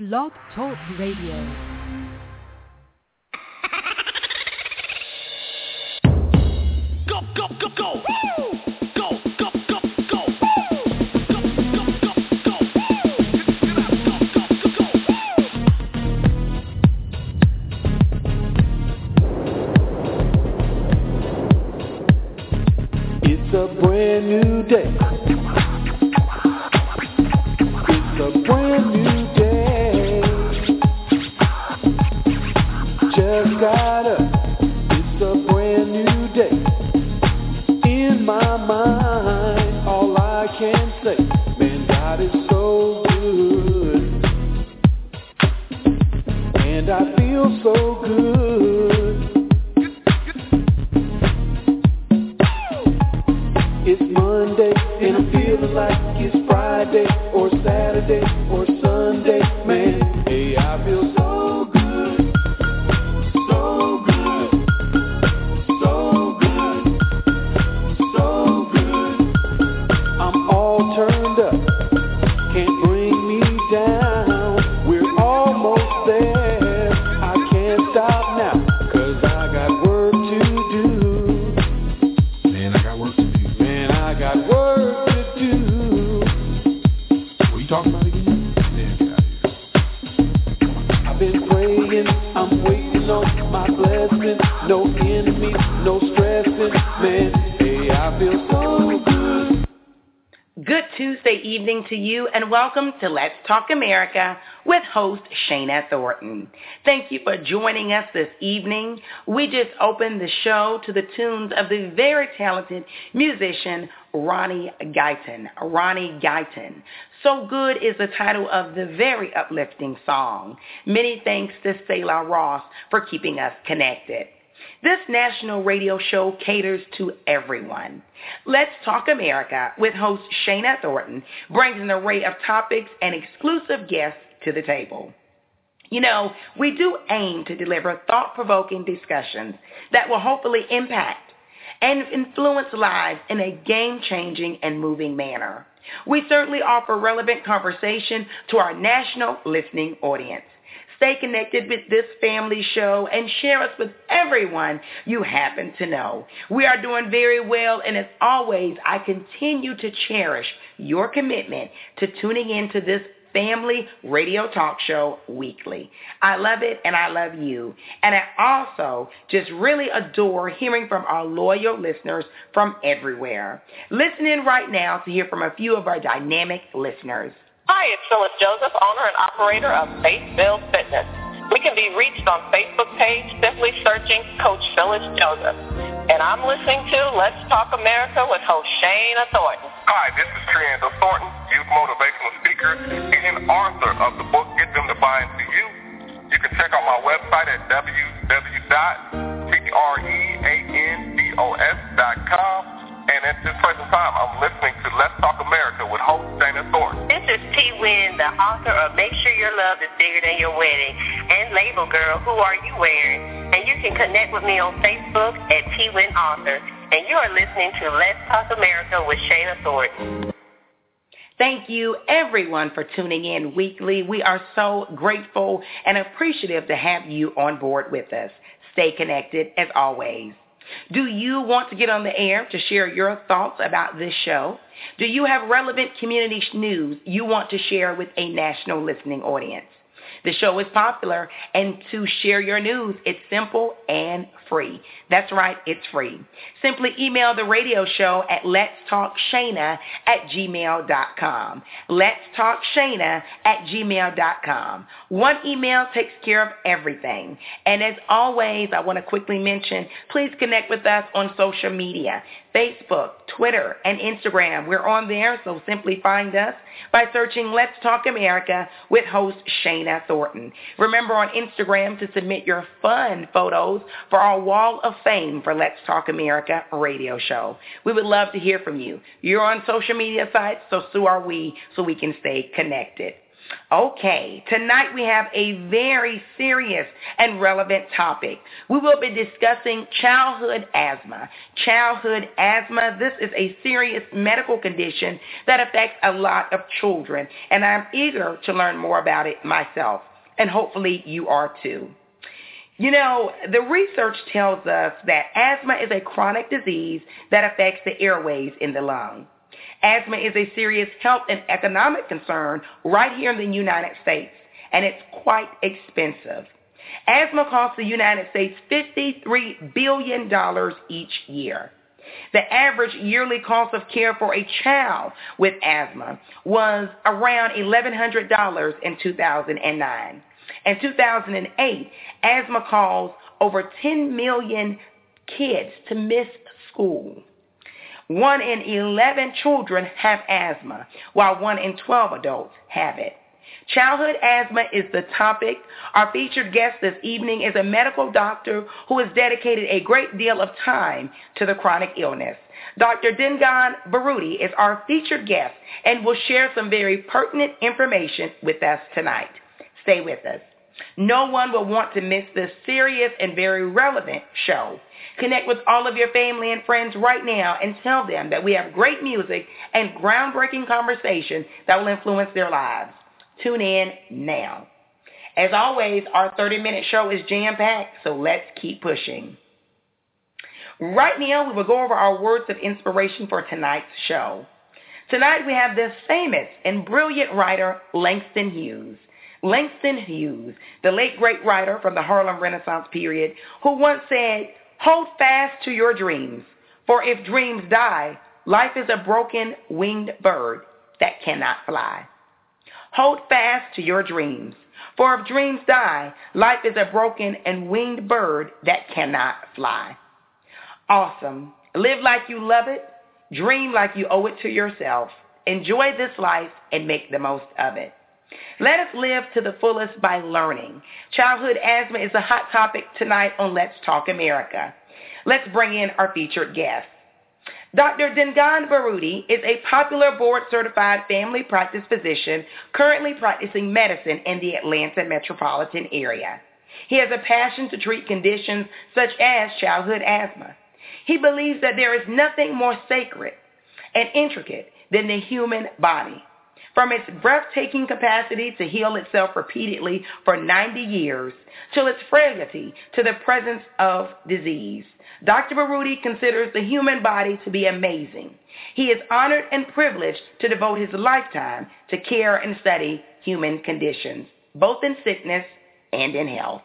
Blog Talk Radio. Welcome to Let's Talk America with host Shana Thornton. Thank you for joining us this evening. We just opened the show to the tunes of the very talented musician Ronnie Guyton. Ronnie Guyton. So Good is the title of the very uplifting song. Many thanks to Selah Ross for keeping us connected. This national radio show caters to everyone. Let's Talk America with host Shana Thornton brings an array of topics and exclusive guests to the table. You know, we do aim to deliver thought-provoking discussions that will hopefully impact and influence lives in a game-changing and moving manner. We certainly offer relevant conversation to our national listening audience. Stay connected with this family show and share us with everyone you happen to know. We are doing very well, and as always, I continue to cherish your commitment to tuning into this family radio talk show weekly. I love it, and I love you. And I also just really adore hearing from our loyal listeners from everywhere. Listen in right now to hear from a few of our dynamic listeners. Hi, it's Phyllis Joseph, owner and operator of Faith Build Fitness. We can be reached on Facebook page simply searching Coach Phyllis Joseph. And I'm listening to Let's Talk America with host Shana Thornton. Hi, this is Triana Thornton, youth motivational speaker and author of the book Get Them to Buy Into You. You can check out my website at www.thrEANCOS.com. And at this present time, I'm listening to Let's Talk America with host Shana Thornton. This is Twin, the author of Make Sure Your Love is Bigger Than Your Wedding and Label Girl, Who Are You Wearing? And you can connect with me on Facebook at Twin Author. And you are listening to Let's Talk America with Shana Thornton. Thank you, everyone, for tuning in weekly. We are so grateful and appreciative to have you on board with us. Stay connected, as always. Do you want to get on the air to share your thoughts about this show? Do you have relevant community news you want to share with a national listening audience? The show is popular, and to share your news, it's simple and free. That's right, it's free. Simply email the radio show at letstalkshana@gmail.com. Letstalkshana@gmail.com. One email takes care of everything. And as always, I want to quickly mention, please connect with us on social media. Facebook, Twitter, and Instagram. We're on there, so simply find us by searching Let's Talk America with host Shana Thornton. Remember on Instagram to submit your fun photos for our Wall of Fame for Let's Talk America radio show. We would love to hear from you. You're on social media sites, so are we, so we can stay connected. Okay, tonight we have a very serious and relevant topic. We will be discussing childhood asthma. Childhood asthma, this is a serious medical condition that affects a lot of children, and I'm eager to learn more about it myself, and hopefully you are too. You know, the research tells us that asthma is a chronic disease that affects the airways in the lungs. Asthma is a serious health and economic concern right here in the United States, and it's quite expensive. Asthma costs the United States $53 billion each year. The average yearly cost of care for a child with asthma was around $1,100 in 2009. In 2008, asthma caused over 10 million kids to miss school. 1 in 11 children have asthma, while 1 in 12 adults have it. Childhood asthma is the topic. Our featured guest this evening is a medical doctor who has dedicated a great deal of time to the chronic illness. Dr. Dingane Baruti is our featured guest and will share some very pertinent information with us tonight. Stay with us. No one will want to miss this serious and very relevant show. Connect with all of your family and friends right now and tell them that we have great music and groundbreaking conversation that will influence their lives. Tune in now. As always, our 30-minute show is jam-packed, so let's keep pushing. Right now, we will go over our words of inspiration for tonight's show. Tonight, we have the famous and brilliant writer, Langston Hughes. Langston Hughes, the late great writer from the Harlem Renaissance period, who once said, "Hold fast to your dreams, for if dreams die, life is a broken winged bird that cannot fly." Hold fast to your dreams, for if dreams die, life is a broken and winged bird that cannot fly. Awesome. Live like you love it. Dream like you owe it to yourself. Enjoy this life and make the most of it. Let us live to the fullest by learning. Childhood asthma is a hot topic tonight on Let's Talk America. Let's bring in our featured guest. Dr. Dingane Baruti is a popular board-certified family practice physician currently practicing medicine in the Atlanta metropolitan area. He has a passion to treat conditions such as childhood asthma. He believes that there is nothing more sacred and intricate than the human body. From its breathtaking capacity to heal itself repeatedly for 90 years, to its frailty, to the presence of disease, Dr. Baruti considers the human body to be amazing. He is honored and privileged to devote his lifetime to care and study human conditions, both in sickness and in health.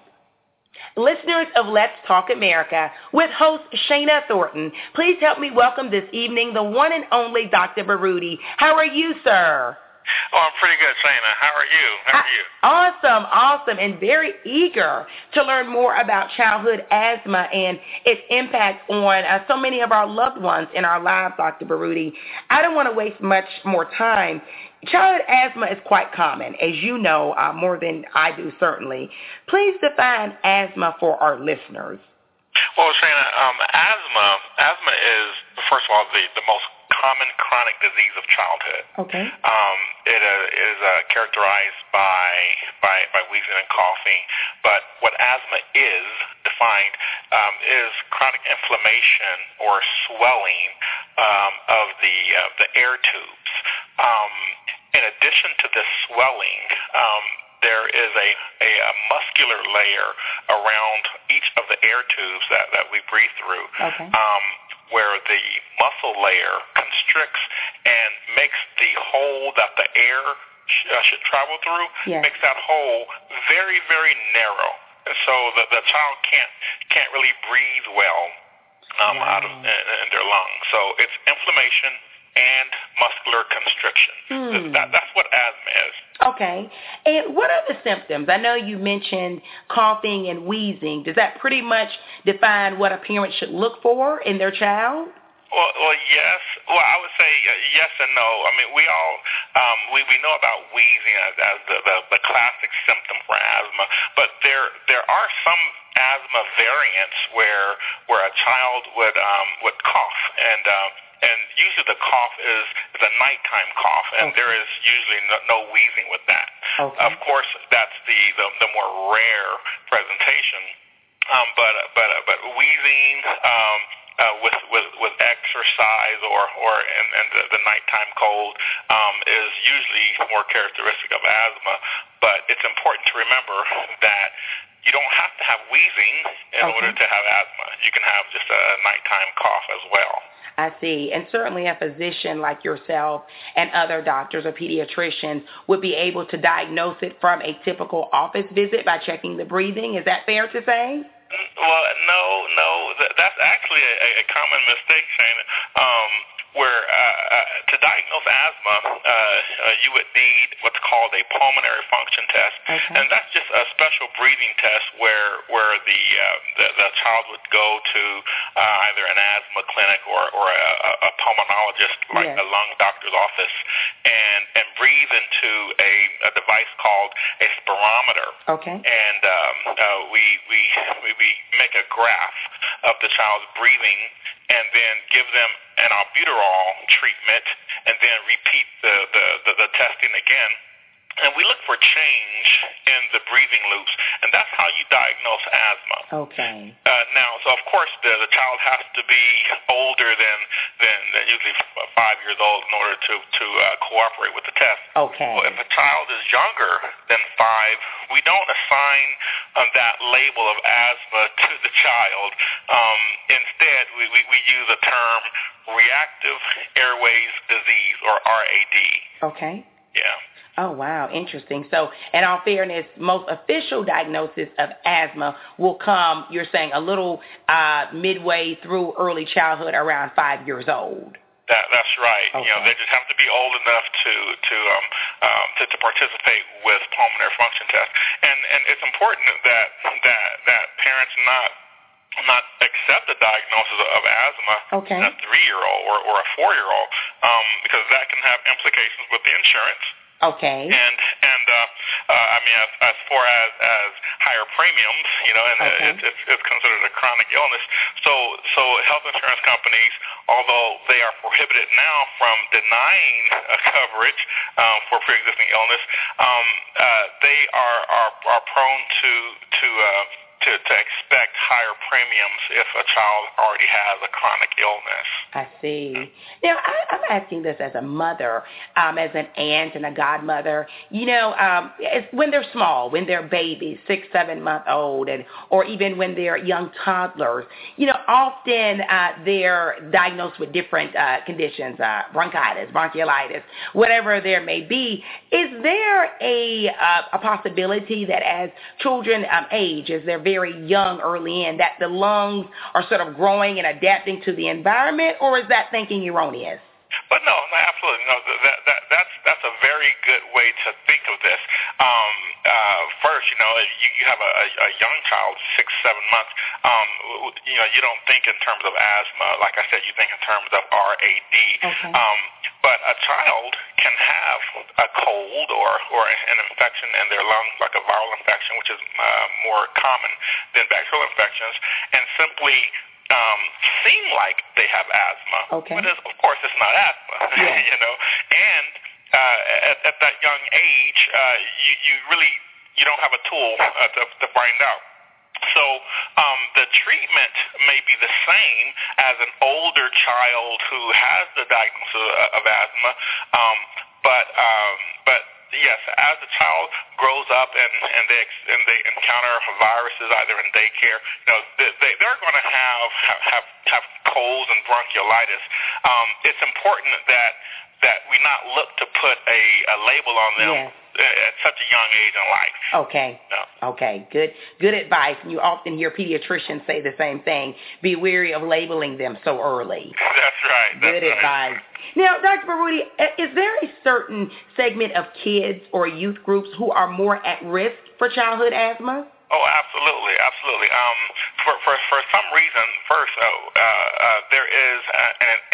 Listeners of Let's Talk America, with host Shana Thornton, please help me welcome this evening the one and only Dr. Baruti. How are you, sir? Oh, I'm pretty good, Shana. How are you? Awesome, and very eager to learn more about childhood asthma and its impact on so many of our loved ones in our lives, Dr. Baruti. I don't want to waste much more time. Childhood asthma is quite common, as you know, more than I do, certainly. Please define asthma for our listeners. Well, Shana, asthma is, first of all, the most common chronic disease of childhood. Okay. It is characterized by wheezing and coughing, but what asthma is defined is chronic inflammation or swelling of the air tubes. In addition to this swelling, there is a muscular layer around each of the air tubes that we breathe through. Okay. Where the muscle layer constricts and makes the hole that the air should travel through, yeah, makes that hole very, very narrow. So the child can't really breathe well out of in their lungs. So it's inflammation and muscular constriction. That's what asthma is. Okay. And what are the symptoms? I know you mentioned coughing and wheezing. Does that pretty much define what a parent should look for in their child? Well, yes. Well, I would say yes and no. I mean, we all we know about wheezing as the classic symptom for asthma, but there are some asthma variants where a child would cough and usually the cough is a nighttime cough, and there is usually no wheezing with that. Okay. Of course, that's the more rare presentation. But wheezing with exercise or the nighttime cold is usually more characteristic of asthma. But it's important to remember that you don't have to have wheezing in order to have asthma. You can have just a nighttime cough as well. I see. And certainly a physician like yourself and other doctors or pediatricians would be able to diagnose it from a typical office visit by checking the breathing. Is that fair to say? Well, no. That's actually a common mistake, Shana, where to diagnose asthma, you would need what's called a pulmonary function test, and that's just a special breathing test where the child would go to either an asthma clinic or a pulmonologist like a lung doctor's office and breathe into a device called a spirometer. Okay. And we make a graph of the child's breathing and then give them an albuterol treatment and then repeat the testing again. And we look for change in the breathing loops, and that's how you diagnose asthma. Okay. Now, so of course, the child has to be older than usually 5 years old in order to cooperate with the test. Okay. Well, if a child is younger than 5, we don't assign that label of asthma to the child. Instead, we use a term, reactive airways disease, or RAD. Okay. Yeah. Oh, wow. Interesting. So, in all fairness, most official diagnosis of asthma will come, you're saying, a little midway through early childhood, around 5 years old. That's right. Okay. You know, they just have to be old enough to participate with pulmonary function tests. And it's important that parents not accept the diagnosis of asthma in a 3-year-old or a 4-year-old because that can have implications with the insurance. Okay. And I mean, as far as higher premiums, you know, and it's considered a chronic illness. So health insurance companies, although they are prohibited now from denying coverage for pre-existing illness, they are prone to expect higher premiums if a child already has a chronic illness. I see. Now, I'm asking this as a mother, as an aunt and a godmother. You know, when they're small, when they're babies, 6-7 month old, or even when they're young toddlers, you know, often they're diagnosed with different conditions, bronchitis, bronchiolitis, whatever there may be. Is there a possibility that as children age, as they're very young early in, that the lungs are sort of growing and adapting to the environment, or is that thinking erroneous? But no, absolutely no. That's a very good way to think of this. First, you know, you have a young child, 6-7 months. You know, you don't think in terms of asthma. Like I said, you think in terms of RAD. Okay. But a child can have a cold or an infection in their lungs, like a viral infection, which is more common than bacterial infections, and simply seem like they have asthma, but of course it's not asthma, you know. And at that young age, you don't have a tool to find out. So the treatment may be the same as an older child who has the diagnosis of asthma, but yes, as the child grows up and they encounter viruses either in daycare, you know, they're going to have colds and bronchiolitis. It's important that we not look to put a label on them at such a young age in life. Okay. No. Okay. Good advice. And you often hear pediatricians say the same thing. Be wary of labeling them so early. That's right. Good advice. Now, Dr. Baruti, is there a certain segment of kids or youth groups who are more at risk for childhood asthma? Oh, absolutely. For some reason, there is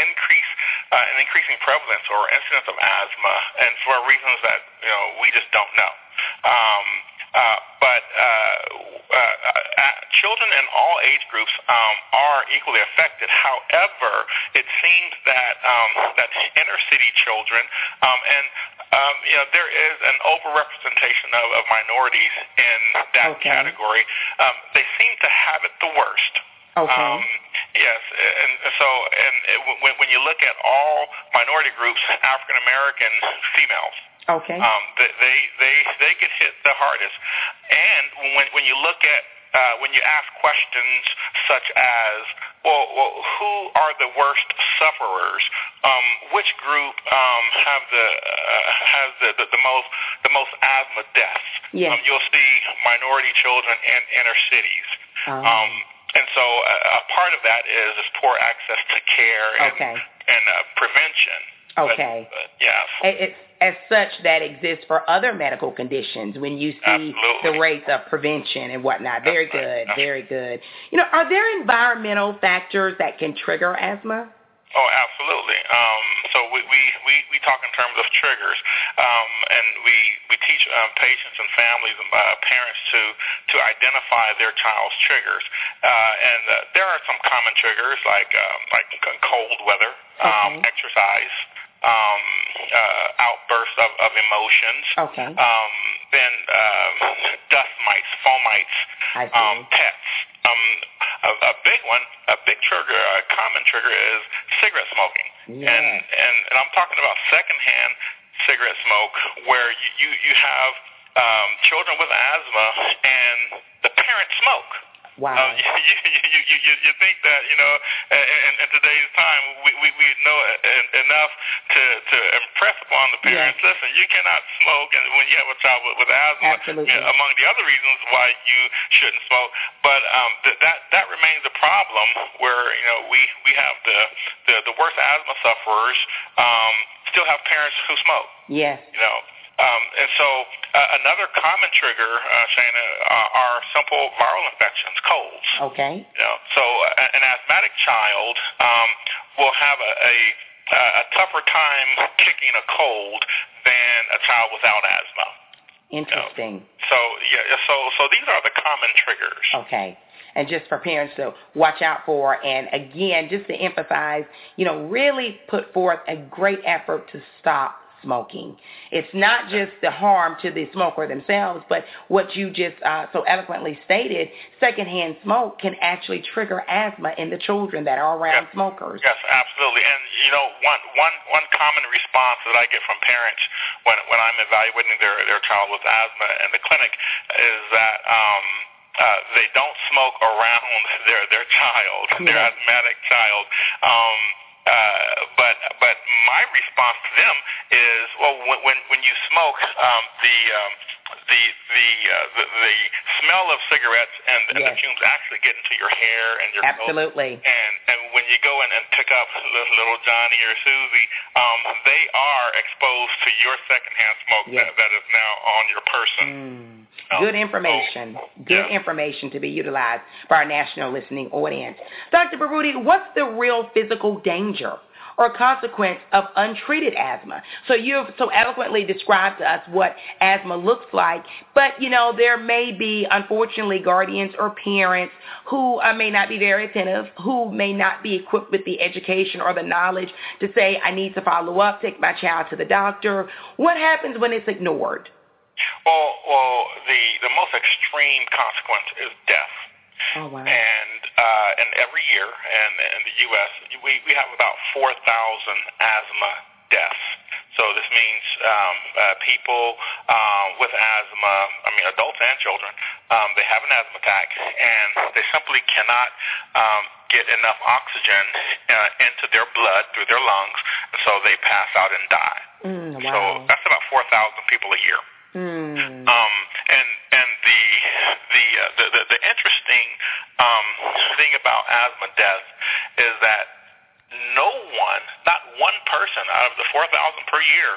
an increasing prevalence or incidence of asthma, and for reasons that, you know, we just don't know. But children children in all age groups are equally affected. However, it seems that that inner city children you know, there is an overrepresentation of minorities in that category. They seem to have it the worst. Yes, and so when you look at all minority groups, African American females. They get hit the hardest, and when you look at when you ask questions such as, well, who are the worst sufferers? Which group has the most asthma deaths? Yes. You'll see minority children in inner cities. And so a part of that is poor access to care and prevention. It's as such that exists for other medical conditions when you see the rates of prevention and whatnot. Very good. You know, are there environmental factors that can trigger asthma? Oh, absolutely. So we talk in terms of triggers, and we teach patients and families and parents to identify their child's triggers. And there are some common triggers like cold weather, exercise, outbursts of emotions, then dust mites, fomites, pets. A big one, a big trigger, a common trigger is cigarette smoking. And I'm talking about secondhand cigarette smoke where you have children with asthma and the parents smoke. Wow! You think that, you know, in today's time we know enough to impress upon the parents. Yes. Listen, you cannot smoke, and when you have a child with asthma, among the other reasons why you shouldn't smoke. But that remains a problem where, you know, we have the worst asthma sufferers still have parents who smoke. Yes. You know. And so another common trigger, Shana, are simple viral infections, colds. You know, so an asthmatic child will have a tougher time kicking a cold than a child without asthma. Interesting. You know? So these are the common triggers. And just for parents to watch out for, and again, just to emphasize, you know, really put forth a great effort to stop smoking. It's not just the harm to the smoker themselves, but what you just so eloquently stated, secondhand smoke can actually trigger asthma in the children that are around smokers. Yes, absolutely. And, you know, one common response that I get from parents when I'm evaluating their child with asthma in the clinic is that they don't smoke around their child, their asthmatic child. But my response to them is, well, when you smoke, the smell of cigarettes and the fumes actually get into your hair and your coat. And when you go in and pick up little Johnny or Susie, they are exposed to your secondhand smoke that is now on your person. Good information. Good information to be utilized by our national listening audience. Dr. Baruti, what's the real physical danger or consequence of untreated asthma? So you've so eloquently described to us what asthma looks like, but, you know, there may be, unfortunately, guardians or parents who may not be very attentive, who may not be equipped with the education or the knowledge to say, I need to follow up, take my child to the doctor. What happens when it's ignored? Well, the most extreme consequence is death. Oh, wow. And every year in the U.S., we have about 4,000 asthma deaths. So this means people with asthma, I mean adults and children, they have an asthma attack and they simply cannot get enough oxygen into their blood through their lungs, and so they pass out and die. Wow. So that's about 4,000 people a year. And the interesting thing about asthma death is that no one, not one person out of the 4,000 per year,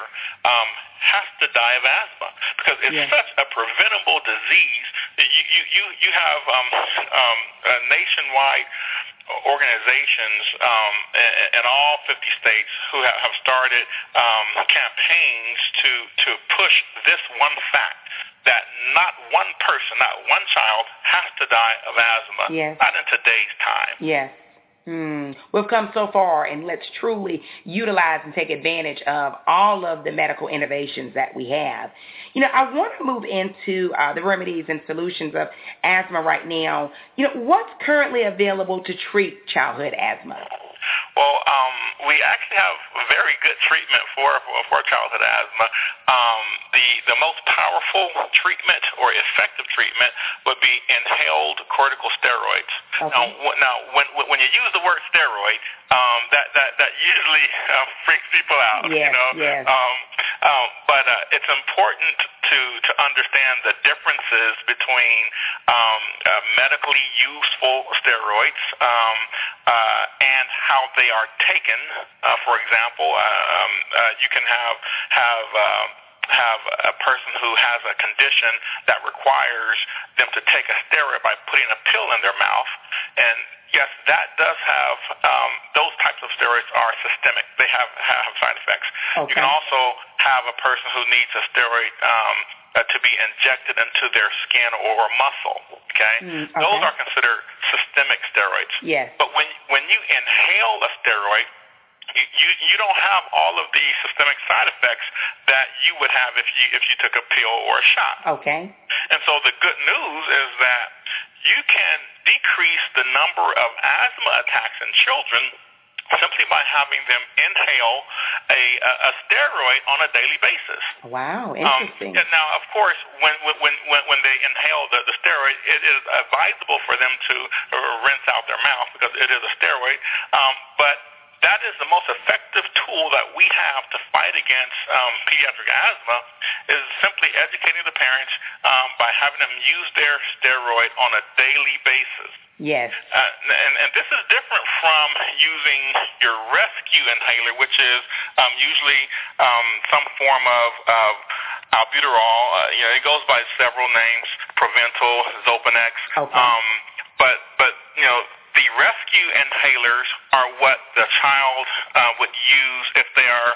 has to die of asthma because it's such a preventable disease. You have a nationwide organizations in all 50 states who have started campaigns to push this one fact that not one person, not one child has to die of asthma, yes, not in today's time. Yes. We've come so far, and let's truly utilize and take advantage of all of the medical innovations that we have. You know, I want to move into the remedies and solutions of asthma right now. You know, what's currently available to treat childhood asthma? Well, we actually have very good treatment for childhood asthma. The most powerful treatment or effective treatment would be inhaled corticosteroids. Okay. Now, when you use the word steroid, that usually freaks people out. Yes, you know? Yes. But it's important to understand the differences between medically useful steroids and how they are taken. For example, you can have a person who has a condition that requires them to take a steroid by putting a pill in their mouth, and yes, that does have those types of steroids are systemic. They have side effects. Okay. You can also have a person who needs a steroid to be injected into their skin or muscle. Okay? Okay, those are considered systemic steroids. Yes. But when you inhale a steroid, you don't have all of the systemic side effects that you would have if you took a pill or a shot. Okay. And so the good news is that you can decrease the number of asthma attacks in children simply by having them inhale a steroid on a daily basis. Wow, interesting. And now, of course, when they inhale the steroid, it is advisable for them to rinse out their mouth because it is a steroid. But that is the most effective tool that we have to fight against pediatric asthma is simply educating the parents by having them use their steroid on a daily basis. Yes. And this is different from using your rescue inhaler, which is usually some form of albuterol. You know, it goes by several names, Proventil, Zopanex. Okay. But you know, the rescue inhalers are what the child would use if they are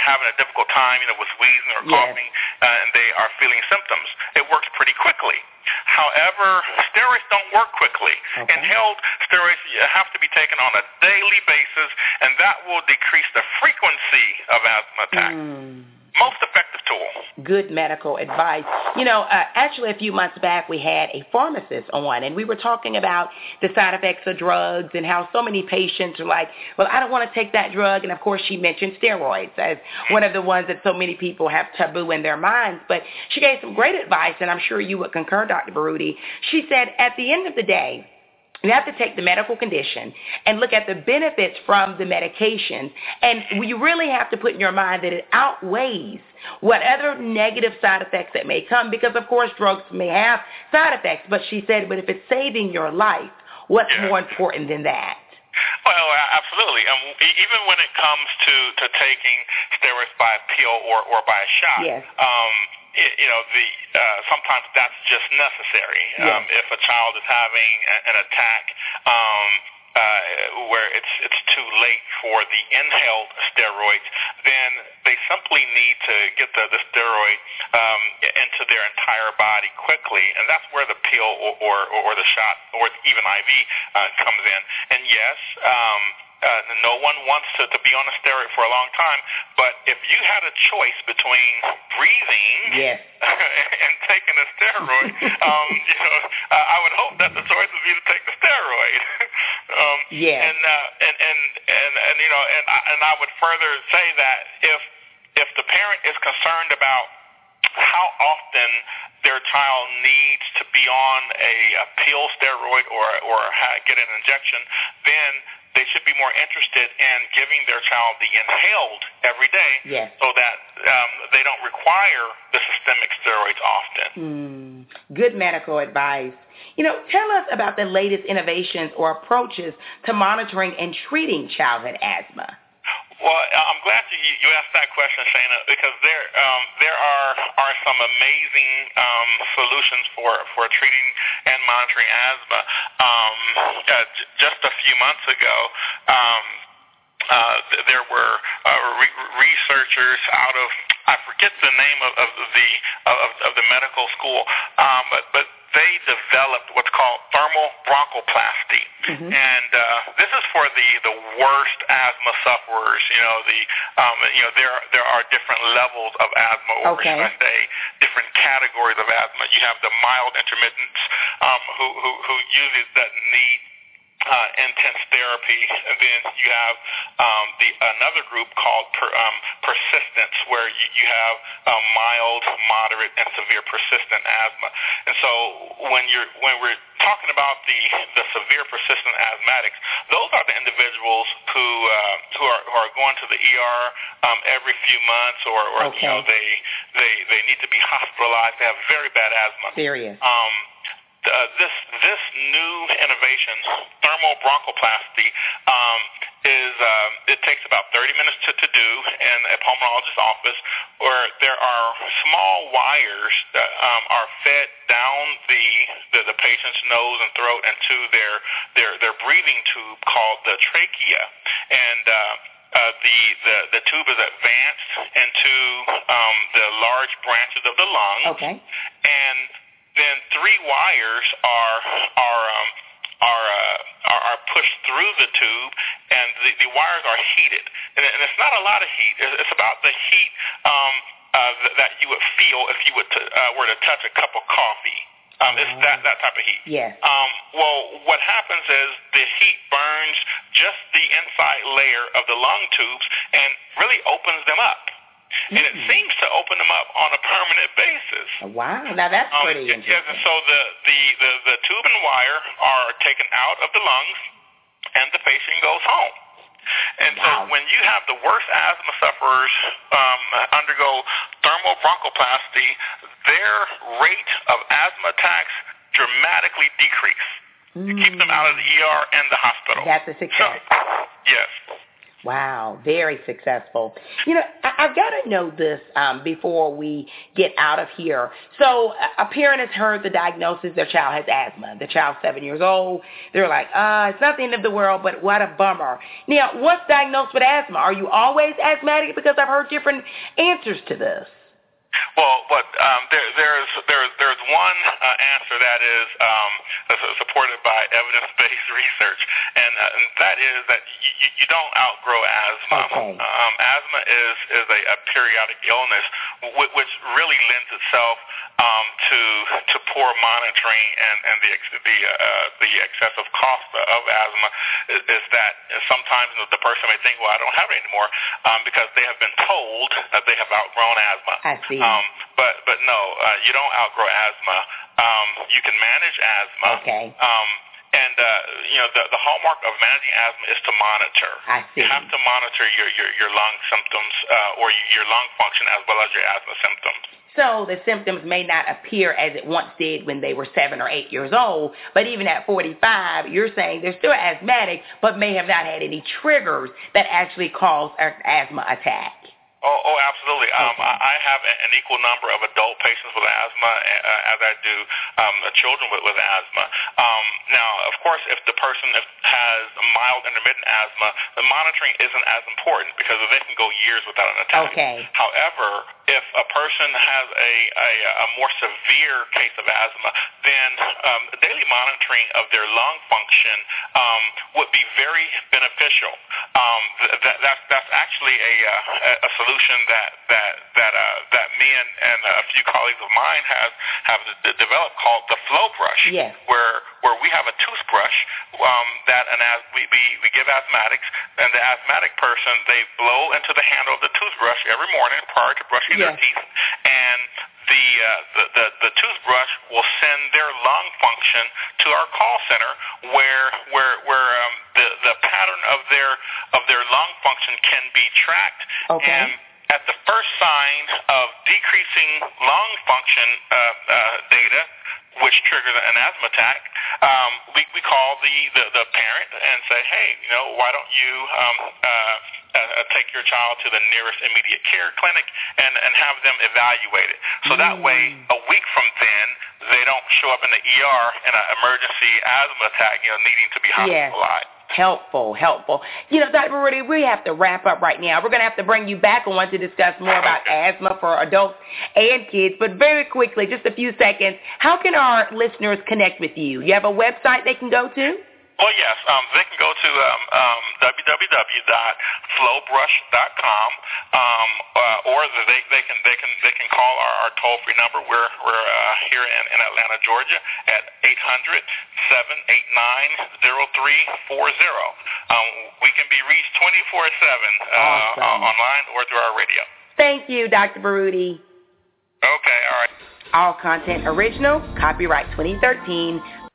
having a difficult time, you know, with wheezing or coughing, and they are feeling symptoms. It works pretty quickly. However, steroids don't work quickly. Okay. Inhaled steroids have to be taken on a daily basis, and that will decrease the frequency of asthma attacks. Most effective tool. Good medical advice. You know, actually a few months back we had a pharmacist on, and we were talking about the side effects of drugs and how so many patients are like, well, I don't want to take that drug. And, of course, she mentioned steroids as one of the ones that so many people have taboo in their minds. But she gave some great advice, and I'm sure you would concur, Dr. Baruti. She said at the end of the day, you have to take the medical condition and look at the benefits from the medication. And you really have to put in your mind that it outweighs what other negative side effects that may come because, of course, drugs may have side effects. But she said, but if it's saving your life, what's more important than that? Well, absolutely. Even when it comes to taking steroids by a pill or by a shot, yes. You know, sometimes that's just necessary. Yes. If a child is having an attack where it's too late for the inhaled steroids, then they simply need to get the steroid into their entire body quickly, and that's where the pill or the shot or even IV comes in. And yes, no one wants to be on a steroid for a long time, but if you had a choice between breathing and taking a steroid, you know, I would hope that the choice would be to take the steroid. And you know, and I would further say that if the parent is concerned about how often their child needs to be on a pill steroid or get an injection, then they should be more interested in giving their child the inhaled every day so that they don't require the systemic steroids often. Good medical advice. You know, tell us about the latest innovations or approaches to monitoring and treating childhood asthma. Well, I'm glad you asked that question, Shana, because there are some amazing solutions for treating and monitoring asthma. Just a few months ago, there were researchers out of I forget the name of the medical school, but they developed what's called thermal bronchoplasty. Mm-hmm. And this is for the worst asthma sufferers. You know, there are different levels of asthma, or should I say, different categories of asthma. You have the mild intermittents who usually doesn't need intense therapy, and then you have another group called persistence, where you have mild, moderate, and severe persistent asthma. And so when we're talking about the severe persistent asthmatics, those are the individuals who are going to the ER every few months, or you know, they need to be hospitalized. They have very bad asthma. Serious. This new innovation, thermal bronchoplasty, it takes about 30 minutes to do in a pulmonologist's office, where there are small wires that are fed down the patient's nose and throat into their breathing tube called the trachea, and the tube is advanced into the large branches of the lungs, and then three wires are pushed through the tube, and the wires are heated. And it's not a lot of heat. It's about the heat that you would feel if you were to touch a cup of coffee. It's that type of heat. Yeah. What happens is the heat burns just the inside layer of the lung tubes and really opens them up. And it seems to open them up on a permanent basis. Wow, now that's pretty interesting. Yes, and so the tube and wire are taken out of the lungs, and the patient goes home. And so when you have the worst asthma sufferers undergo thermal bronchoplasty, their rate of asthma attacks dramatically decrease. You keep them out of the ER and the hospital. That's a success. So, yes. Wow, very successful. You know, I've got to know this before we get out of here. So a parent has heard the diagnosis, their child has asthma. The child's 7 years old. They're like, it's not the end of the world, but what a bummer. Now, what's diagnosed with asthma? Are you always asthmatic? Because I've heard different answers to this. Well, but there's one answer that is supported by evidence-based research, and that is that you don't outgrow asthma. Okay. Asthma is a periodic illness, which really lends itself to poor monitoring, and the excessive cost of asthma is that sometimes the person may think, well, I don't have it anymore, because they have been told that they have outgrown asthma. I see. But no, you don't outgrow asthma. You can manage asthma. Okay. The hallmark of managing asthma is to monitor. I see. You have to monitor your lung symptoms or your lung function as well as your asthma symptoms. So the symptoms may not appear as it once did when they were 7 or 8 years old, but even at 45, you're saying they're still asthmatic but may have not had any triggers that actually cause an asthma attack. Oh, absolutely. I have an equal number of adult patients with asthma as I do children with asthma. Now, of course, if the person has mild intermittent asthma, the monitoring isn't as important because they can go years without an attack. Okay. However, if a person has a more severe case of asthma, then daily monitoring of their lung function would be very beneficial. That's actually a solution that me and a few colleagues of mine have developed called the Flow Brush, yes. where we have a toothbrush that we give asthmatics, and the asthmatic person, they blow into the handle of the toothbrush every morning prior to brushing yes. their teeth, and the toothbrush will send their lung function to our call center, where the pattern of their lung function can be tracked. Okay. And at the first sign of decreasing lung function data, which triggers an asthma attack, we call the parent and say, hey, you know, why don't you take your child to the nearest immediate care clinic and have them evaluated. So that way, a week from then, they don't show up in the ER in an emergency asthma attack, you know, needing to be hospitalized. Yes. Helpful. You know, Dr. Baruti, we have to wrap up right now. We're going to have to bring you back and want to discuss more about asthma for adults and kids. But very quickly, just a few seconds, how can our listeners connect with you? You have a website they can go to? Well, yes, they can go to www.flowbrush.com, or they can call our toll-free number. We're here in Atlanta, Georgia, at 800-789-0340. We can be reached 24/7 online or through our radio. Thank you, Dr. Baruti. Okay, all right. All content original, copyright 2013.